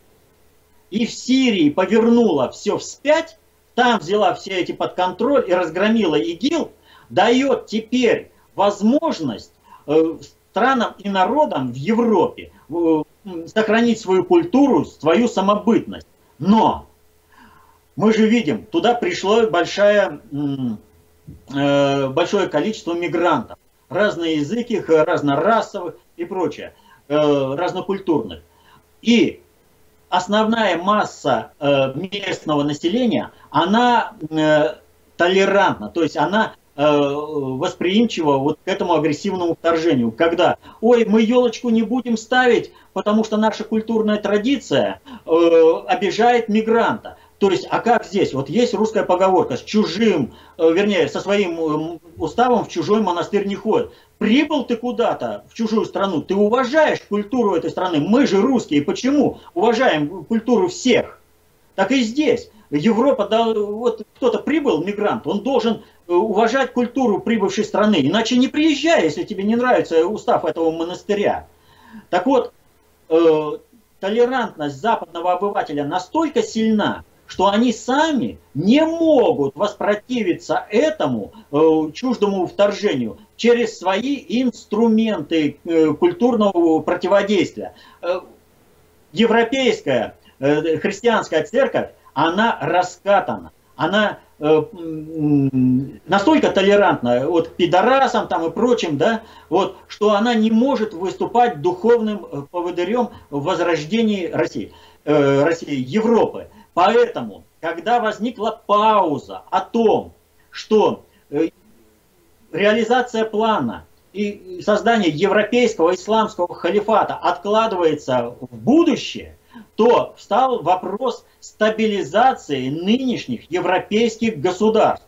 и в Сирии повернула все вспять, там взяла все эти под контроль и разгромила ИГИЛ, дает теперь возможность странам и народам в Европе сохранить свою культуру, свою самобытность. Но мы же видим, туда пришло большое количество мигрантов, разноязыких, разнорасовых и прочее, разнокультурных. И основная масса местного населения, она толерантна, то есть она восприимчиво вот к этому агрессивному вторжению, когда «Ой, мы елочку не будем ставить, потому что наша культурная традиция обижает мигранта». То есть, а как здесь? Вот есть русская поговорка: с чужим, вернее, со своим уставом в чужой монастырь не ходит. Прибыл ты куда-то в чужую страну, ты уважаешь культуру этой страны. Мы же русские, почему? Уважаем культуру всех. Так и здесь. Европа, да, вот кто-то прибыл, мигрант, он должен уважать культуру прибывшей страны, иначе не приезжай, если тебе не нравится устав этого монастыря. Так вот, толерантность западного обывателя настолько сильна, что они сами не могут воспротивиться этому чуждому вторжению через свои инструменты культурного противодействия. Европейская христианская церковь, она раскатана, она настолько толерантна вот, к пидорасам там, и прочим, да, вот, что она не может выступать духовным поводырем в возрождении России, Европы. Поэтому, когда возникла пауза о том, что реализация плана и создание европейского исламского халифата откладывается в будущее, то встал вопрос стабилизации нынешних европейских государств.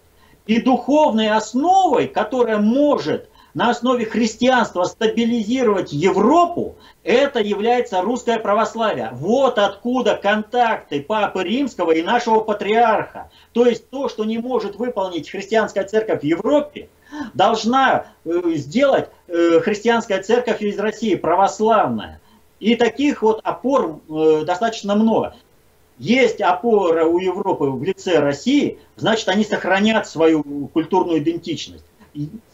И духовной основой, которая может на основе христианства стабилизировать Европу, это является русское православие. Вот откуда контакты Папы Римского и нашего патриарха. То есть то, что не может выполнить христианская церковь в Европе, должна сделать христианская церковь из России, православная. И таких вот опор достаточно много. Есть опора у Европы в лице России, значит, они сохранят свою культурную идентичность.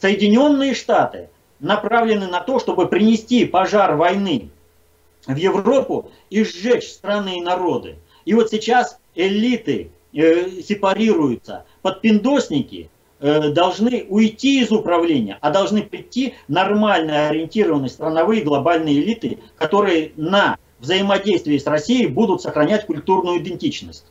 Соединенные Штаты направлены на то, чтобы принести пожар войны в Европу и сжечь страны и народы. И вот сейчас элиты сепарируются. Подпиндосники должны уйти из управления, а должны прийти нормально ориентированные страновые глобальные элиты, которые на взаимодействии с Россией будут сохранять культурную идентичность.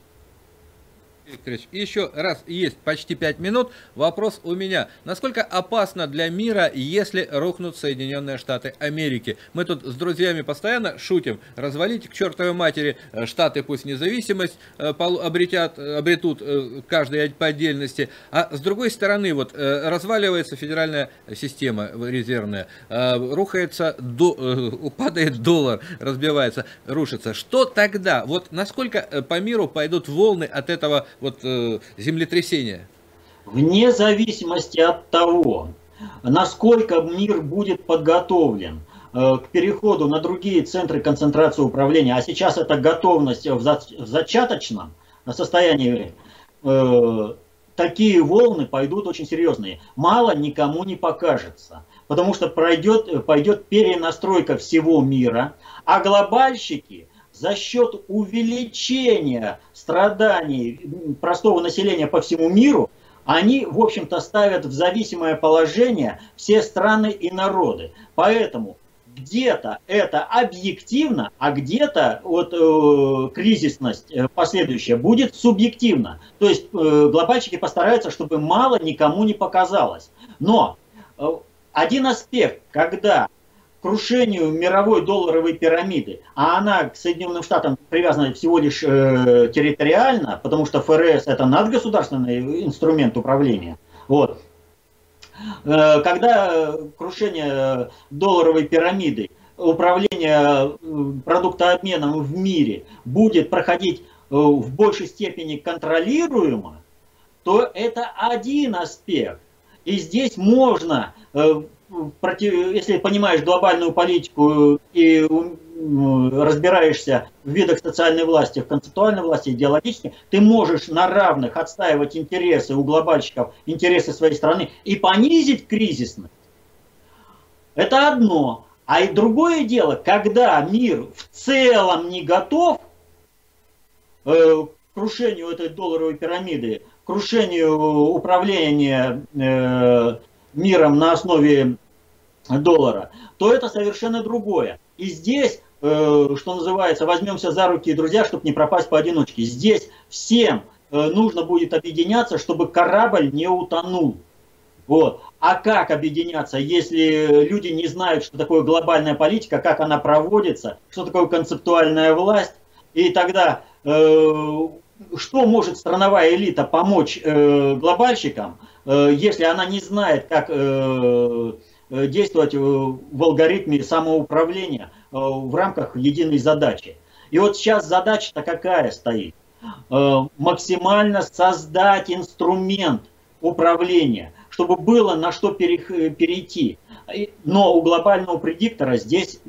Еще раз, есть почти 5 минут. Вопрос у меня. Насколько опасно для мира, если рухнут Соединенные Штаты Америки? Мы тут с друзьями постоянно шутим. Развалить к чертовой матери Штаты, пусть независимость обретут каждый по отдельности. А с другой стороны, вот разваливается федеральная система резервная, рухается, падает доллар, разбивается, рушится. Что тогда? Вот насколько по миру пойдут волны от этого землетрясения? Вне зависимости от того, насколько мир будет подготовлен к переходу на другие центры концентрации управления, а сейчас это готовность в зачаточном состоянии, такие волны пойдут очень серьезные. Мало никому не покажется, потому что пойдет перенастройка всего мира, а глобальщики за счет увеличения страданий простого населения по всему миру, они, в общем-то, ставят в зависимое положение все страны и народы. Поэтому где-то это объективно, а где-то вот, кризисность последующая будет субъективно. То есть глобальщики постараются, чтобы мало никому не показалось. Но один аспект, когда к крушению мировой долларовой пирамиды, а она к Соединенным Штатам привязана всего лишь территориально, потому что ФРС это надгосударственный инструмент управления, вот. Когда крушение долларовой пирамиды, управление продуктообменом в мире будет проходить в большей степени контролируемо, то это один аспект. И здесь можно, если понимаешь глобальную политику и разбираешься в видах социальной власти, в концептуальной власти, идеологически, ты можешь на равных отстаивать интересы у глобальщиков, интересы своей страны и понизить кризисность. Это одно. А и другое дело, когда мир в целом не готов к крушению этой долларовой пирамиды, к крушению управления миром на основе доллара, то это совершенно другое. И здесь, что называется, возьмемся за руки, друзья, чтобы не пропасть поодиночке. Здесь всем нужно будет объединяться, чтобы корабль не утонул. Вот. А как объединяться, если люди не знают, что такое глобальная политика, как она проводится, что такое концептуальная власть? И тогда, что может страновая элита помочь глобальщикам, если она не знает, как действовать в алгоритме самоуправления в рамках единой задачи. И вот сейчас задача-то какая стоит? Максимально создать инструмент управления, чтобы было на что перейти. Но у глобального предиктора здесь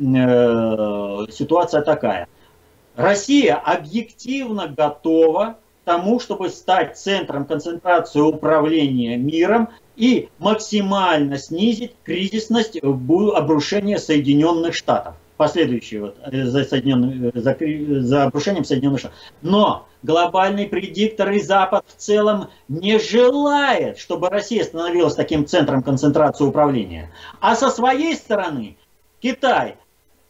ситуация такая. Россия объективно готова к тому, чтобы стать центром концентрации управления миром и максимально снизить кризисность обрушения Соединенных Штатов, последующие вот за обрушением Соединенных Штатов. Но глобальный предиктор и Запад в целом не желает, чтобы Россия становилась таким центром концентрации управления. А со своей стороны Китай,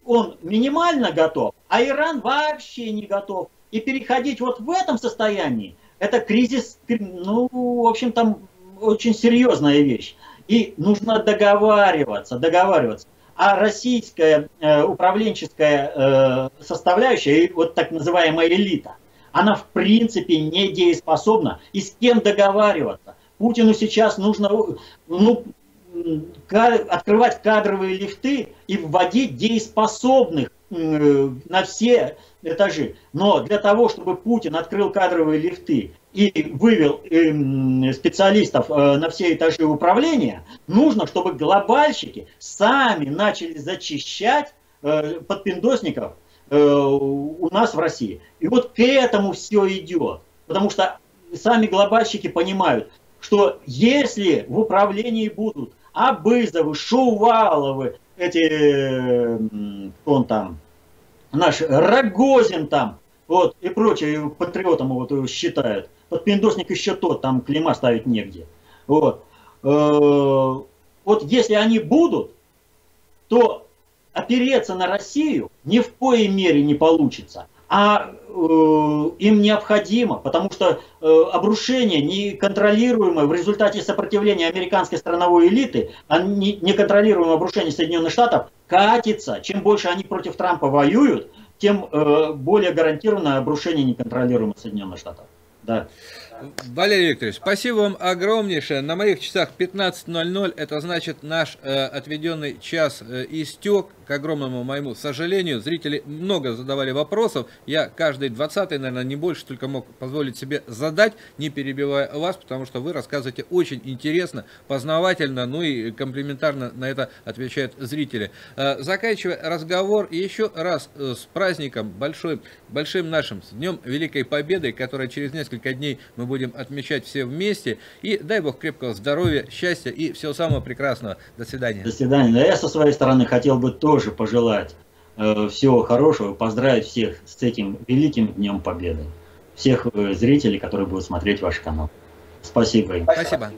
он минимально готов, а Иран вообще не готов. И переходить вот в этом состоянии, это кризис, ну, в общем, там очень серьезная вещь. И нужно договариваться. А российская управленческая составляющая, и вот так называемая элита, она в принципе недееспособна. И с кем договариваться? Путину сейчас нужно открывать кадровые лифты и вводить дееспособных на все этажи. Но для того, чтобы Путин открыл кадровые лифты и вывел специалистов на все этажи управления, нужно, чтобы глобальщики сами начали зачищать подпиндосников у нас в России. И вот к этому все идет. Потому что сами глобальщики понимают, что если в управлении будут Абызовы, Шуваловы, наш Рогозин там, вот, и прочее, патриотом его вот, считают. Подпиндосник еще тот, там клейма ставить негде. Вот. Вот если они будут, то опереться на Россию ни в коей мере не получится. А им необходимо, потому что обрушение неконтролируемое в результате сопротивления американской страновой элиты, неконтролируемое обрушение Соединенных Штатов катится. Чем больше они против Трампа воюют, тем более гарантированное обрушение неконтролируемых Соединенных Штатов. Да. Валерий Викторович, спасибо вам огромнейшее. На моих часах 15:00, это значит наш отведенный час истек. К огромному моему сожалению, зрители много задавали вопросов. Я каждый 20-й, наверное, не больше, только мог позволить себе задать, не перебивая вас, потому что вы рассказываете очень интересно, познавательно, ну и комплиментарно на это отвечают зрители. Заканчивая разговор, еще раз с праздником большим нашим, с Днем Великой Победы, который через несколько дней мы будем отмечать все вместе. И дай Бог крепкого здоровья, счастья и всего самого прекрасного. До свидания. До свидания. Я со своей стороны хотел бы тоже пожелать всего хорошего, поздравить всех с этим великим Днем Победы. Всех зрителей, которые будут смотреть ваш канал. Спасибо им. Спасибо.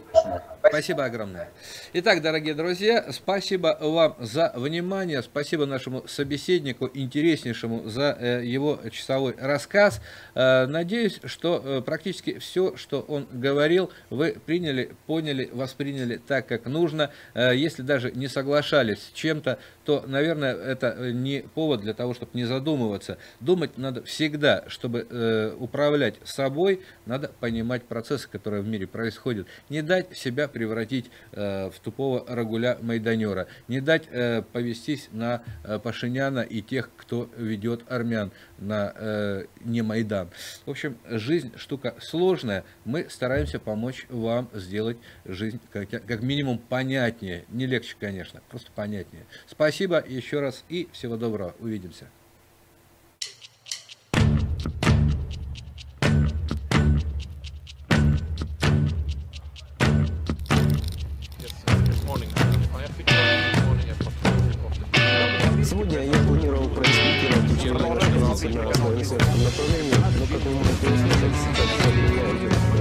Спасибо огромное. Итак, дорогие друзья, спасибо вам за внимание, спасибо нашему собеседнику, интереснейшему, за его часовой рассказ. Надеюсь, что практически все, что он говорил, вы приняли, поняли, восприняли так, как нужно. Если даже не соглашались с чем-то, то, наверное, это не повод для того, чтобы не задумываться. Думать надо всегда, чтобы управлять собой, надо понимать процессы, которые в мире происходят, не дать себя превратить в тупого рагуля-майданера, не дать повестись на Пашиняна и тех, кто ведет армян на не Майдан. В общем, жизнь штука сложная, мы стараемся помочь вам сделать жизнь как минимум понятнее, не легче, конечно, просто понятнее. Спасибо еще раз и всего доброго, увидимся. Сегодня я планировал проинспектировать учебные организации на разных направлениях, но как вы можете услышать, ситуация меняется.